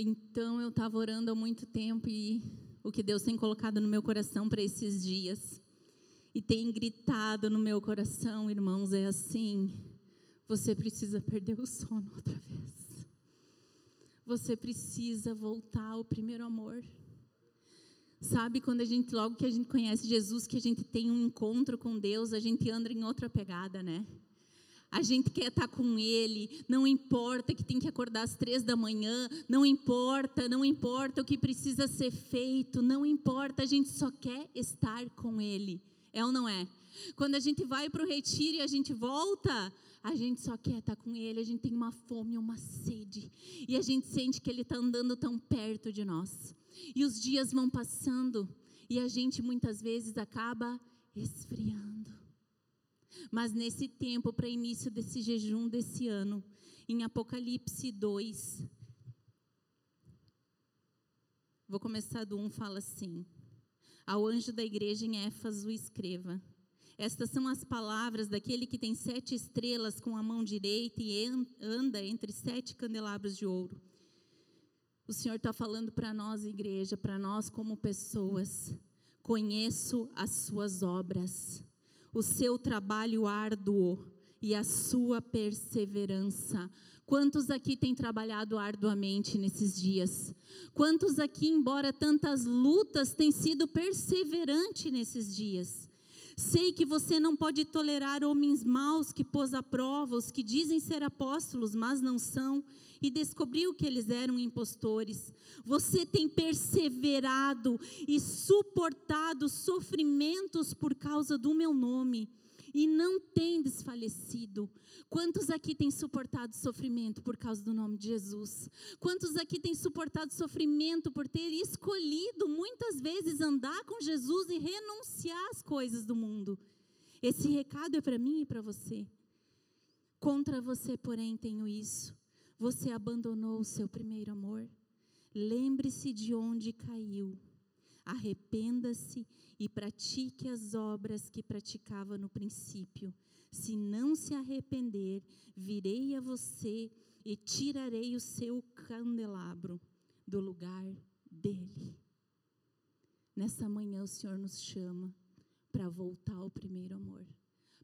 Então, eu estava orando há muito tempo e o que Deus tem colocado no meu coração para esses dias e tem gritado no meu coração, irmãos, é assim: você precisa perder o sono outra vez. Você precisa voltar ao primeiro amor. Sabe, quando a gente, logo que a gente conhece Jesus, que a gente tem um encontro com Deus, a gente anda em outra pegada, né? A gente quer estar com Ele, não importa que tem que acordar às 3 da manhã, não importa o que precisa ser feito, não importa, a gente só quer estar com Ele, é ou não é? Quando a gente vai para o retiro e a gente volta, a gente só quer estar com Ele, a gente tem uma fome, uma sede, e a gente sente que Ele está andando tão perto de nós. E os dias vão passando, e a gente muitas vezes acaba esfriando. Mas nesse tempo, para início desse jejum desse ano, em Apocalipse 2, vou começar do 1, fala assim: ao anjo da igreja em Éfeso escreva: estas são as palavras daquele que tem 7 estrelas com a mão direita e anda entre 7 candelabros de ouro. O Senhor está falando para nós, igreja, para nós como pessoas: conheço as suas obras, o seu trabalho árduo e a sua perseverança. Quantos aqui têm trabalhado arduamente nesses dias? Quantos aqui, embora tantas lutas, têm sido perseverante nesses dias? Sei que você não pode tolerar homens maus que pôs à prova os que dizem ser apóstolos, mas não são, e descobriu que eles eram impostores. Você tem perseverado e suportado sofrimentos por causa do meu nome e não tem desfalecido. Quantos aqui têm suportado sofrimento por causa do nome de Jesus? Quantos aqui têm suportado sofrimento por ter escolhido muitas vezes andar com Jesus e renunciar às coisas do mundo? Esse recado é para mim e para você. Contra você, porém, tenho isso: você abandonou o seu primeiro amor. Lembre-se de onde caiu, arrependa-se e pratique as obras que praticava no princípio. Se não se arrepender, virei a você e tirarei o seu candelabro do lugar dele. Nessa manhã o Senhor nos chama para voltar ao primeiro amor,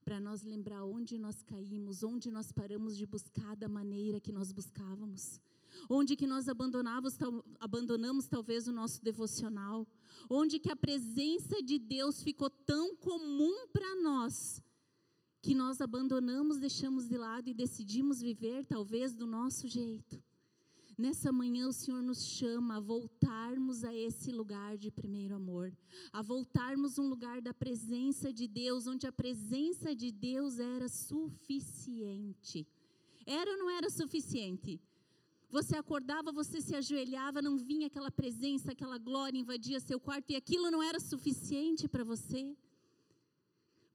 para nós lembrar onde nós caímos, onde nós paramos de buscar da maneira que nós buscávamos, onde que nós abandonamos talvez o nosso devocional, onde que a presença de Deus ficou tão comum para nós, que nós abandonamos, deixamos de lado e decidimos viver talvez do nosso jeito. Nessa manhã o Senhor nos chama a voltarmos a esse lugar de primeiro amor, a voltarmos a um lugar da presença de Deus, onde a presença de Deus era suficiente. Era ou não era suficiente? Você acordava, você se ajoelhava, não vinha aquela presença, aquela glória, invadia seu quarto e aquilo não era suficiente para você?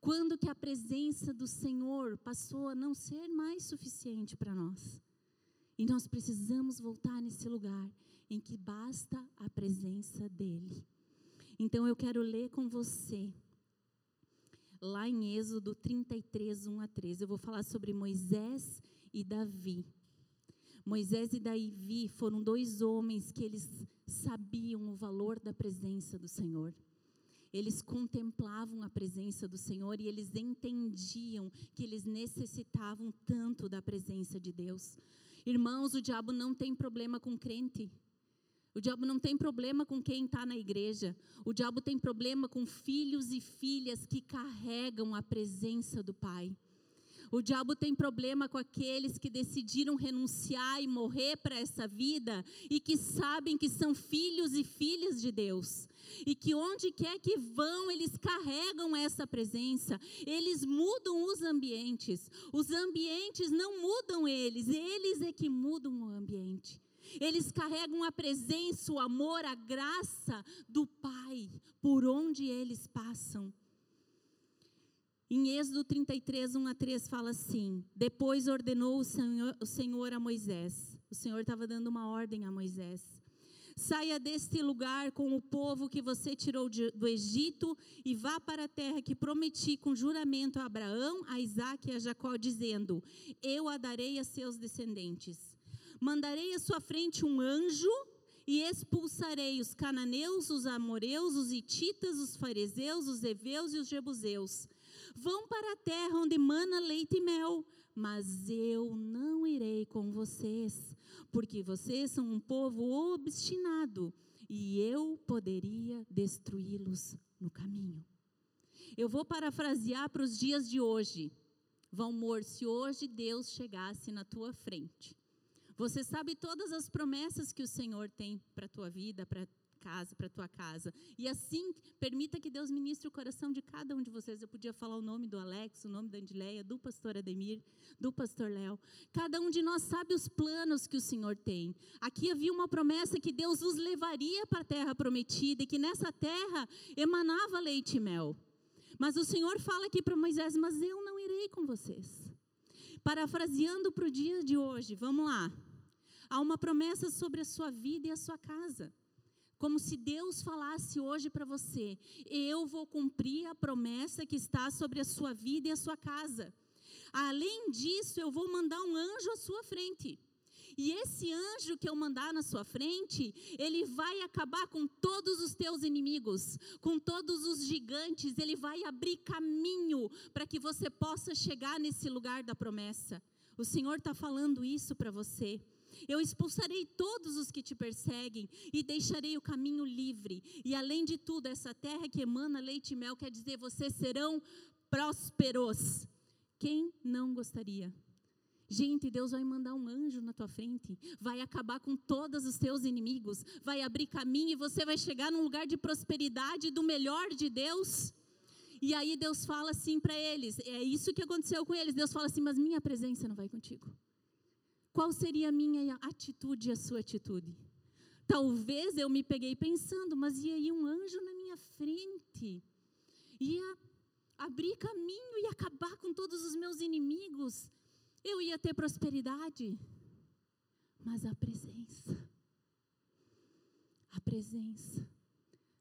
Quando que a presença do Senhor passou a não ser mais suficiente para nós? E nós precisamos voltar nesse lugar em que basta a presença dEle. Então eu quero ler com você, lá em Êxodo 33, 1-13, eu vou falar sobre Moisés e Davi. Moisés e Davi foram 2 homens que eles sabiam o valor da presença do Senhor. Eles contemplavam a presença do Senhor e eles entendiam que eles necessitavam tanto da presença de Deus. Irmãos, o diabo não tem problema com crente. O diabo não tem problema com quem está na igreja. O diabo tem problema com filhos e filhas que carregam a presença do Pai. O diabo tem problema com aqueles que decidiram renunciar e morrer para essa vida e que sabem que são filhos e filhas de Deus. E que onde quer que vão, eles carregam essa presença. Eles mudam os ambientes. Os ambientes não mudam eles, eles é que mudam o ambiente. Eles carregam a presença, o amor, a graça do Pai por onde eles passam. Em Êxodo 33, 1-3 fala assim: depois ordenou o Senhor a Moisés. O Senhor estava dando uma ordem a Moisés: saia deste lugar com o povo que você tirou do Egito e vá para a terra que prometi com juramento a Abraão, a Isaque e a Jacó, dizendo: eu a darei a seus descendentes. Mandarei à sua frente um anjo e expulsarei os cananeus, os amoreus, os hititas, os fariseus, os heveus e os jebuseus. Vão para a terra onde mana leite e mel, mas eu não irei com vocês, porque vocês são um povo obstinado e eu poderia destruí-los no caminho. Eu vou parafrasear para os dias de hoje. Valmor, se hoje Deus chegasse na tua frente, você sabe todas as promessas que o Senhor tem para a tua vida, para a tua casa. E assim, permita que Deus ministre o coração de cada um de vocês. Eu podia falar o nome do Alex, o nome da Andileia, do pastor Ademir, do pastor Léo. Cada um de nós sabe os planos que o Senhor tem. Aqui havia uma promessa que Deus os levaria para a terra prometida e que nessa terra emanava leite e mel. Mas o Senhor fala aqui para Moisés, mas eu não irei com vocês. Parafraseando para o dia de hoje, vamos lá. Há uma promessa sobre a sua vida e a sua casa. Como se Deus falasse hoje para você, eu vou cumprir a promessa que está sobre a sua vida e a sua casa. Além disso, eu vou mandar um anjo à sua frente. E esse anjo que eu mandar na sua frente, ele vai acabar com todos os teus inimigos, com todos os gigantes. Ele vai abrir caminho para que você possa chegar nesse lugar da promessa. O Senhor está falando isso para você. Eu expulsarei todos os que te perseguem e deixarei o caminho livre. E além de tudo, essa terra que emana leite e mel quer dizer, vocês serão prósperos. Quem não gostaria? Gente, Deus vai mandar um anjo na tua frente, vai acabar com todos os teus inimigos, vai abrir caminho e você vai chegar num lugar de prosperidade do melhor de Deus. E aí Deus fala assim para eles, é isso que aconteceu com eles, Deus fala assim, mas minha presença não vai contigo. Qual seria a minha atitude e a sua atitude? Talvez eu me peguei pensando, mas ia aí um anjo na minha frente, ia abrir caminho e acabar com todos os meus inimigos. Eu ia ter prosperidade, mas a presença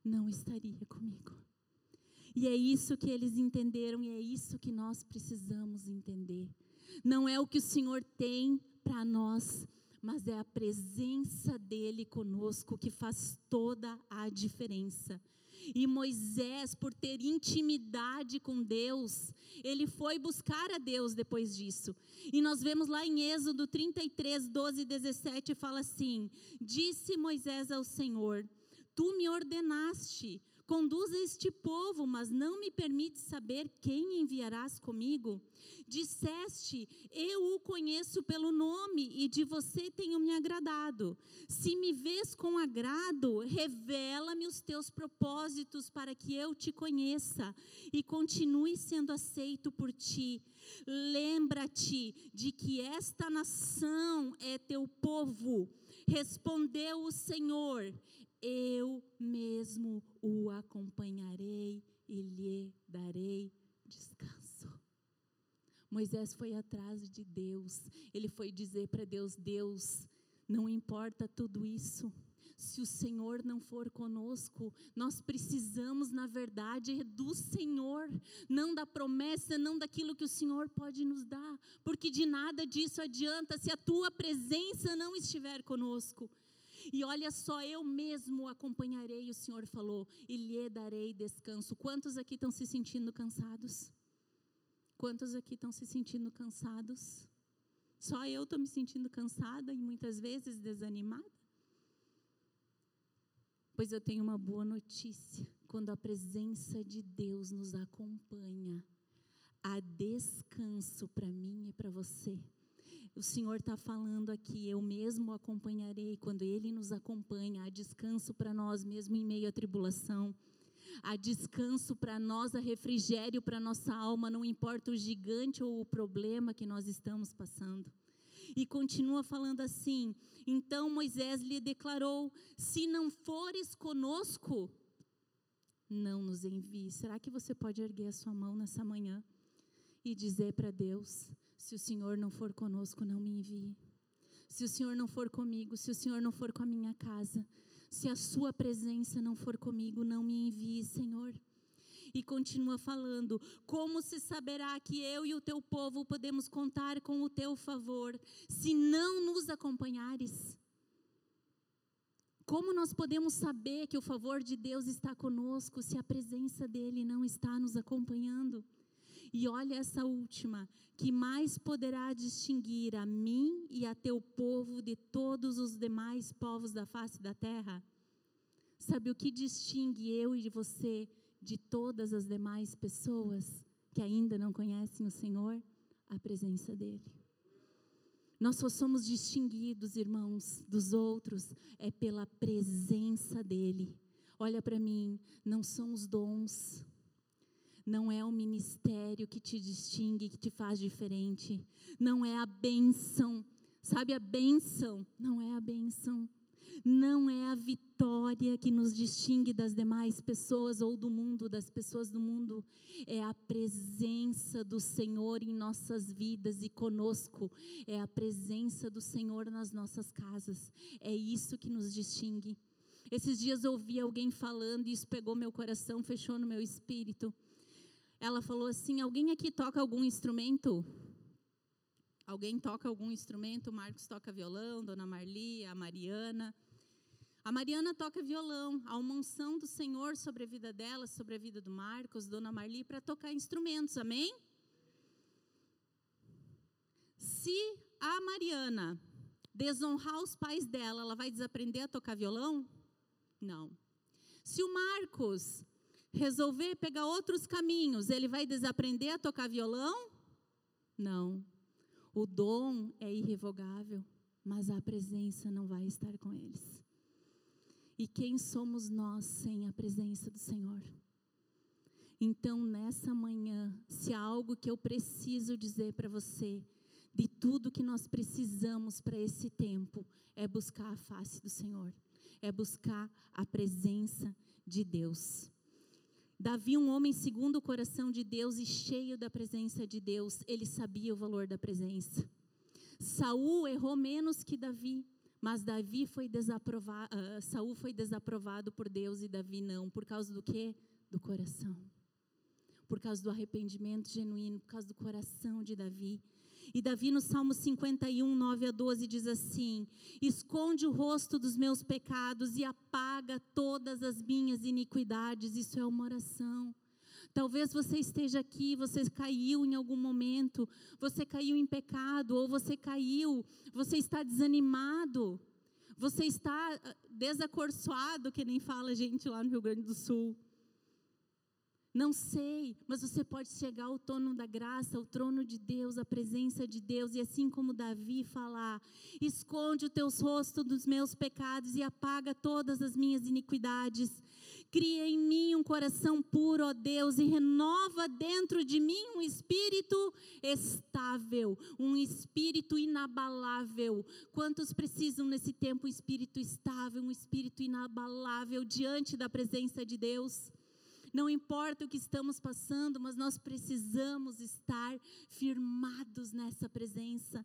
não estaria comigo. E é isso que eles entenderam e é isso que nós precisamos entender. Não é o que o Senhor tem para nós, mas é a presença dele conosco que faz toda a diferença. E Moisés, por ter intimidade com Deus, ele foi buscar a Deus depois disso. E nós vemos lá em Êxodo 33, 12 e 17, fala assim, disse Moisés ao Senhor, tu me ordenaste, conduza este povo, mas não me permites saber quem enviarás comigo. Disseste, eu o conheço pelo nome e de você tenho me agradado. Se me vês com agrado, revela-me os teus propósitos para que eu te conheça e continue sendo aceito por ti. Lembra-te de que esta nação é teu povo. Respondeu o Senhor, eu mesmo o acompanharei e lhe darei descanso. Moisés foi atrás de Deus. Ele foi dizer para Deus, Deus, não importa tudo isso. Se o Senhor não for conosco, nós precisamos, na verdade, do Senhor. Não da promessa, não daquilo que o Senhor pode nos dar. Porque de nada disso adianta se a tua presença não estiver conosco. E olha só, eu mesmo acompanharei, o Senhor falou, e lhe darei descanso. Quantos aqui estão se sentindo cansados? Quantos aqui estão se sentindo cansados? Só eu estou me sentindo cansada e muitas vezes desanimada? Pois eu tenho uma boa notícia. Quando a presença de Deus nos acompanha, há descanso para mim e para você. O Senhor está falando aqui, eu mesmo o acompanharei. Quando Ele nos acompanha, há descanso para nós mesmo em meio à tribulação. Há descanso para nós, há refrigério para nossa alma, não importa o gigante ou o problema que nós estamos passando. E continua falando assim, então Moisés lhe declarou, se não fores conosco, não nos envie. Será que você pode erguer a sua mão nessa manhã e dizer para Deus, se o Senhor não for conosco, não me envie. Se o Senhor não for comigo, se o Senhor não for com a minha casa, se a sua presença não for comigo, não me envie, Senhor. e continua falando: como se saberá que eu e o teu povo podemos contar com o teu favor, se não nos acompanhares? Como nós podemos saber que o favor de Deus está conosco, se a presença dele não está nos acompanhando? E olha essa última: que mais poderá distinguir a mim e a teu povo de todos os demais povos da face da terra? Sabe o que distingue eu e você de todas as demais pessoas que ainda não conhecem o Senhor? A presença dele. Nós só somos distinguidos, irmãos, dos outros, é pela presença dele. Olha para mim, não são os dons, não é o ministério que te distingue, que te faz diferente, não é a bênção, sabe, a bênção, não é a bênção, não é a vitória que nos distingue das demais pessoas ou do mundo, das pessoas do mundo. É a presença do Senhor em nossas vidas e conosco. É a presença do Senhor nas nossas casas. É isso que nos distingue. Esses dias eu ouvi alguém falando e isso pegou meu coração, fechou no meu espírito. Ela falou assim: alguém aqui toca algum instrumento? Alguém toca algum instrumento? O Marcos toca violão, Dona Marli, a Mariana. A Mariana toca violão. Há uma unção do Senhor sobre a vida dela, sobre a vida do Marcos, Dona Marli, para tocar instrumentos, amém? Se a Mariana desonrar os pais dela, ela vai desaprender a tocar violão? Não. Se o Marcos resolver pegar outros caminhos, ele vai desaprender a tocar violão? Não. O dom é irrevogável, mas a presença não vai estar com eles. E quem somos nós sem a presença do Senhor? Então, nessa manhã, se há algo que eu preciso dizer para você, de tudo que nós precisamos para esse tempo, é buscar a face do Senhor, é buscar a presença de Deus. Davi, um homem segundo o coração de Deus e cheio da presença de Deus, ele sabia o valor da presença. Saul errou menos que Davi, mas Saul foi desaprovado por Deus e Davi não. Por causa do quê? Do coração. Por causa do arrependimento genuíno, por causa do coração de Davi. E Davi, no Salmo 51, 9 a 12, diz assim: esconde o rosto dos meus pecados e apaga todas as minhas iniquidades. Isso é uma oração. Talvez você esteja aqui, você caiu em algum momento, você caiu em pecado, ou você está desanimado, você está desacorçoado, que nem fala a gente lá no Rio Grande do Sul. Não sei, mas você pode chegar ao trono da graça, ao trono de Deus, à presença de Deus. E assim como Davi falar: esconde o teu rosto dos meus pecados e apaga todas as minhas iniquidades. Cria em mim um coração puro, ó Deus, e renova dentro de mim um espírito estável, um espírito inabalável. Quantos precisam nesse tempo um espírito estável, um espírito inabalável diante da presença de Deus? Não importa o que estamos passando, mas nós precisamos estar firmados nessa presença.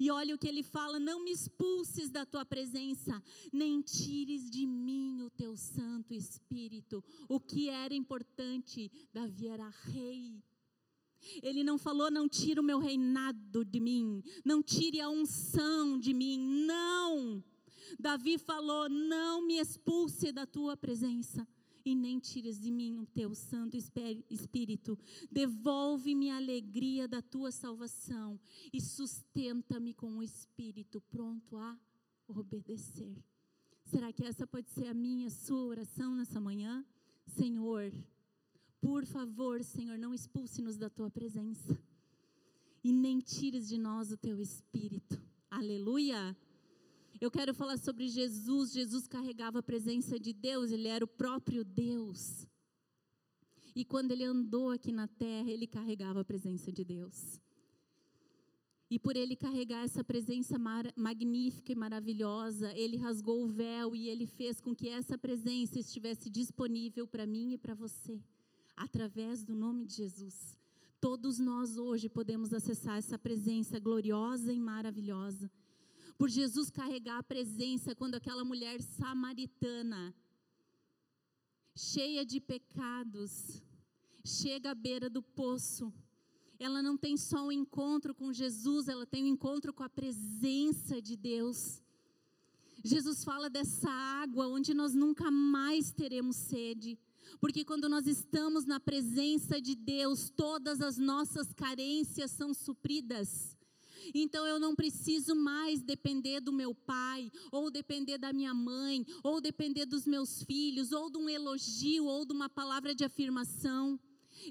E olha o que ele fala: não me expulses da tua presença, nem tires de mim o teu Santo Espírito. O que era importante? Davi era rei. Ele não falou: não tira o meu reinado de mim, não tire a unção de mim, não. Davi falou: não me expulse da tua presença e nem tires de mim o teu Santo Espírito. Devolve-me a alegria da tua salvação e sustenta-me com o Espírito pronto a obedecer. Será que essa pode ser a minha, a sua oração nessa manhã? Senhor, por favor, Senhor, não expulse-nos da tua presença e nem tires de nós o teu Espírito. Aleluia! Eu quero falar sobre Jesus. Jesus carregava a presença de Deus, ele era o próprio Deus. E quando ele andou aqui na terra, ele carregava a presença de Deus. E por ele carregar essa presença magnífica e maravilhosa, ele rasgou o véu e ele fez com que essa presença estivesse disponível para mim e para você, através do nome de Jesus. Todos nós hoje podemos acessar essa presença gloriosa e maravilhosa. Por Jesus carregar a presença, quando aquela mulher samaritana, cheia de pecados, chega à beira do poço. Ela não tem só um encontro com Jesus, ela tem um encontro com a presença de Deus. Jesus fala dessa água onde nós nunca mais teremos sede. Porque quando nós estamos na presença de Deus, todas as nossas carências são supridas. Então eu não preciso mais depender do meu pai, ou depender da minha mãe, ou depender dos meus filhos, ou de um elogio, ou de uma palavra de afirmação.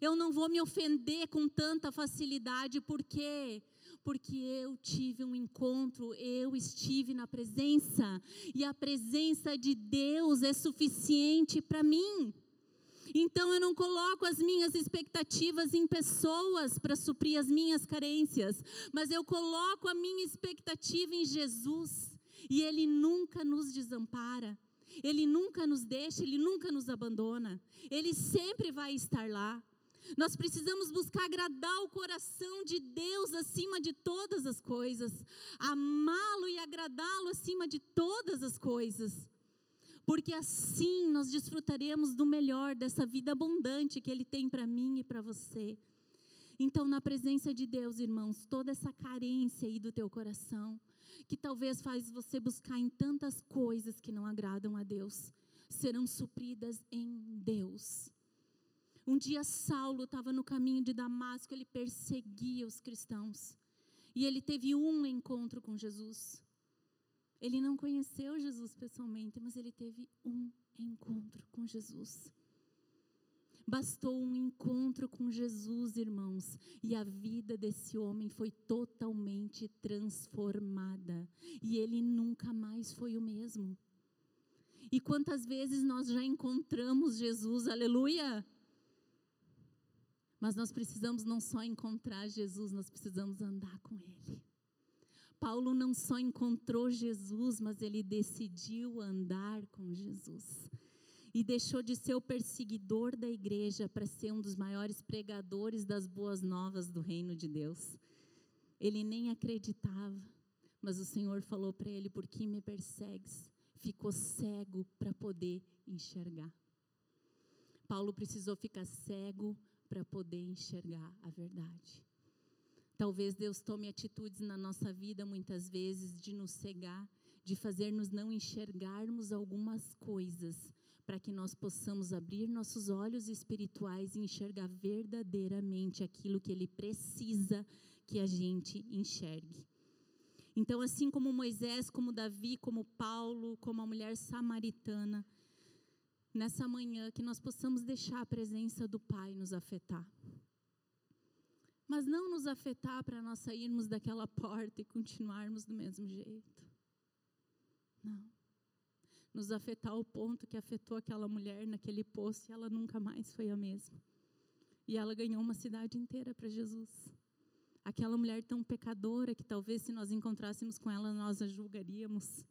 Eu não vou me ofender com tanta facilidade, por quê? Porque eu tive um encontro, eu estive na presença, e a presença de Deus é suficiente para mim. Então eu não coloco as minhas expectativas em pessoas para suprir as minhas carências, mas eu coloco a minha expectativa em Jesus, e Ele nunca nos desampara, Ele nunca nos deixa, Ele nunca nos abandona, Ele sempre vai estar lá. Nós precisamos buscar agradar o coração de Deus acima de todas as coisas, amá-lo e agradá-lo acima de todas as coisas. Porque assim nós desfrutaremos do melhor, dessa vida abundante que Ele tem para mim e para você. Então, na presença de Deus, irmãos, toda essa carência aí do teu coração, que talvez faz você buscar em tantas coisas que não agradam a Deus, serão supridas em Deus. Um dia Saulo estava no caminho de Damasco, ele perseguia os cristãos. E ele teve um encontro com Jesus. Ele não conheceu Jesus pessoalmente, mas ele teve um encontro com Jesus. Bastou um encontro com Jesus, irmãos, e a vida desse homem foi totalmente transformada. E ele nunca mais foi o mesmo. E quantas vezes nós já encontramos Jesus, aleluia! Mas nós precisamos não só encontrar Jesus, nós precisamos andar com Ele. Paulo não só encontrou Jesus, mas ele decidiu andar com Jesus. E deixou de ser o perseguidor da igreja para ser um dos maiores pregadores das boas novas do reino de Deus. Ele nem acreditava, mas o Senhor falou para ele, por que me persegues? Ficou cego para poder enxergar. Paulo precisou ficar cego para poder enxergar a verdade. Talvez Deus tome atitudes na nossa vida muitas vezes de nos cegar, de fazer-nos não enxergarmos algumas coisas, para que nós possamos abrir nossos olhos espirituais e enxergar verdadeiramente aquilo que Ele precisa que a gente enxergue. Então, assim como Moisés, como Davi, como Paulo, como a mulher samaritana, nessa manhã que nós possamos deixar a presença do Pai nos afetar. Mas não nos afetar para nós sairmos daquela porta e continuarmos do mesmo jeito. Não. Nos afetar ao ponto que afetou aquela mulher naquele poço e ela nunca mais foi a mesma. E ela ganhou uma cidade inteira para Jesus. Aquela mulher tão pecadora que talvez se nós encontrássemos com ela, nós a julgaríamos.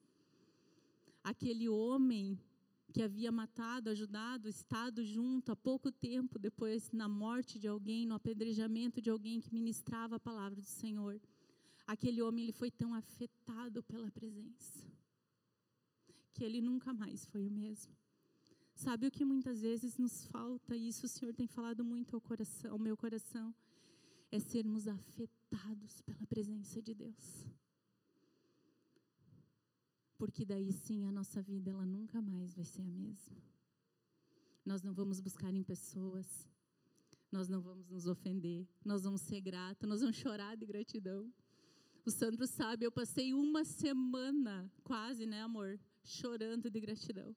Aquele homem que havia matado, ajudado, estado junto há pouco tempo depois na morte de alguém, no apedrejamento de alguém que ministrava a palavra do Senhor. Aquele homem, ele foi tão afetado pela presença que ele nunca mais foi o mesmo. Sabe o que muitas vezes nos falta? E isso o Senhor tem falado muito ao meu coração, é sermos afetados pela presença de Deus. Porque daí sim a nossa vida ela nunca mais vai ser a mesma. Nós não vamos buscar em pessoas, nós não vamos nos ofender, nós vamos ser gratos, nós vamos chorar de gratidão. O Sandro sabe, eu passei uma semana, quase, né amor, chorando de gratidão.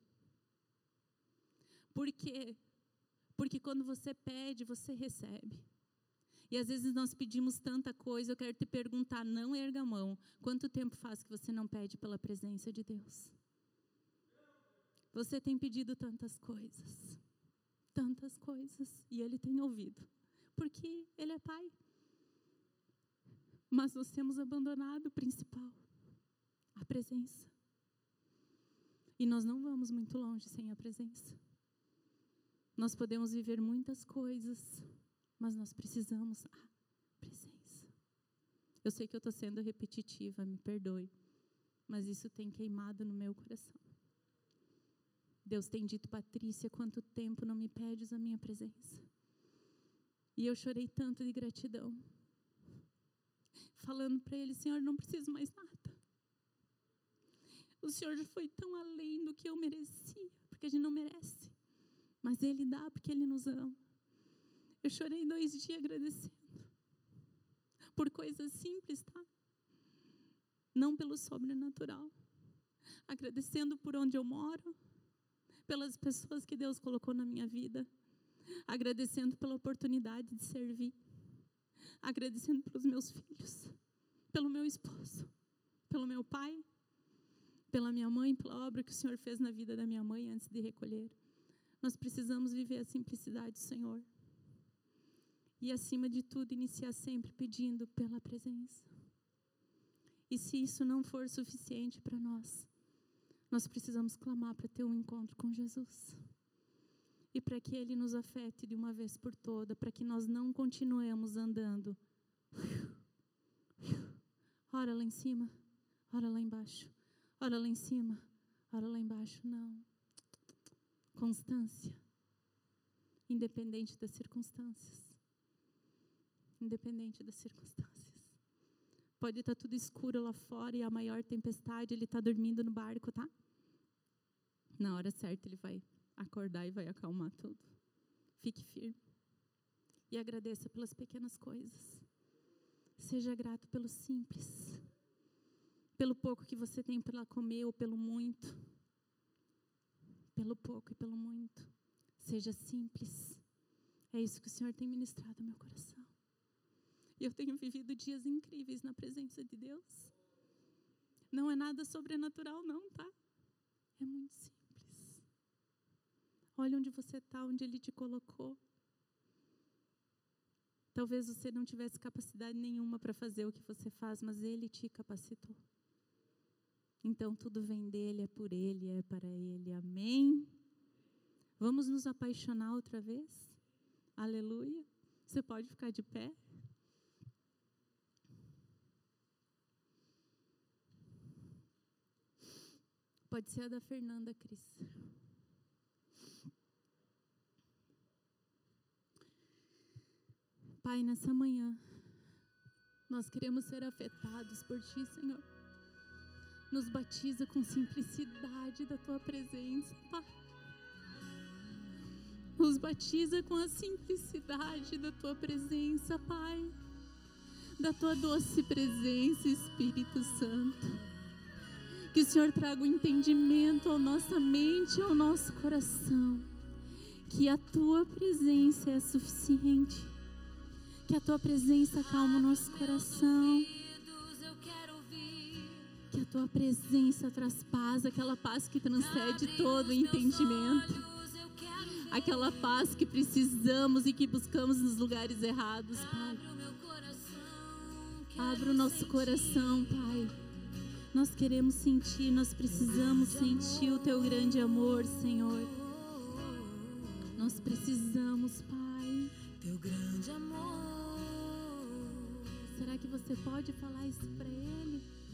Por quê? Porque quando você pede, você recebe. E às vezes nós pedimos tanta coisa, eu quero te perguntar, não erga a mão. Quanto tempo faz que você não pede pela presença de Deus? Você tem pedido tantas coisas, e Ele tem ouvido, porque Ele é Pai. Mas nós temos abandonado o principal, a presença. E nós não vamos muito longe sem a presença. Nós podemos viver muitas coisas, mas nós precisamos a presença. Eu sei que eu estou sendo repetitiva, me perdoe, mas isso tem queimado no meu coração. Deus tem dito, Patrícia, quanto tempo não me pedes a minha presença? E eu chorei tanto de gratidão, falando para ele: Senhor, não preciso mais nada. O Senhor foi tão além do que eu merecia, porque a gente não merece, mas Ele dá porque Ele nos ama. Eu chorei 2 dias agradecendo, por coisas simples, tá? Não pelo sobrenatural, agradecendo por onde eu moro, pelas pessoas que Deus colocou na minha vida, agradecendo pela oportunidade de servir, agradecendo pelos meus filhos, pelo meu esposo, pelo meu pai, pela minha mãe, pela obra que o Senhor fez na vida da minha mãe antes de recolher. Nós precisamos viver a simplicidade do Senhor. E, acima de tudo, iniciar sempre pedindo pela presença. E se isso não for suficiente para nós, nós precisamos clamar para ter um encontro com Jesus. E para que Ele nos afete de uma vez por toda, para que nós não continuemos andando, ora lá em cima, ora lá embaixo, ora lá em cima, ora lá embaixo. Não. Constância. Independente das circunstâncias. Independente das circunstâncias. Pode estar tudo escuro lá fora e a maior tempestade, ele está dormindo no barco, tá? Na hora certa ele vai acordar e vai acalmar tudo. Fique firme. E agradeça pelas pequenas coisas. Seja grato pelo simples. Pelo pouco que você tem para comer ou pelo muito. Pelo pouco e pelo muito. Seja simples. É isso que o Senhor tem ministrado ao meu coração. E eu tenho vivido dias incríveis na presença de Deus. Não é nada sobrenatural não, tá? É muito simples. Olha onde você está, onde Ele te colocou. Talvez você não tivesse capacidade nenhuma para fazer o que você faz, mas Ele te capacitou. Então tudo vem dEle, é por Ele, é para Ele. Amém? Vamos nos apaixonar outra vez? Aleluia. Você pode ficar de pé? Pode ser a da Fernanda, Cris. Pai, nessa manhã, nós queremos ser afetados por Ti, Senhor. Nos batiza com simplicidade da Tua presença, Pai. Nos batiza com a simplicidade da Tua presença, Pai. Da Tua doce presença, Espírito Santo. Que o Senhor traga o entendimento à nossa mente, ao nosso coração. Que a Tua presença é suficiente. Que a Tua presença acalma o nosso coração. Que a Tua presença traz paz, aquela paz que transcende todo o entendimento. Aquela paz que precisamos e que buscamos nos lugares errados, Pai. Abre o nosso coração, Pai. Nós queremos sentir, nós precisamos sentir o Teu grande amor, Senhor. Nós precisamos, Pai. Teu grande amor. Será que você pode falar isso para Ele?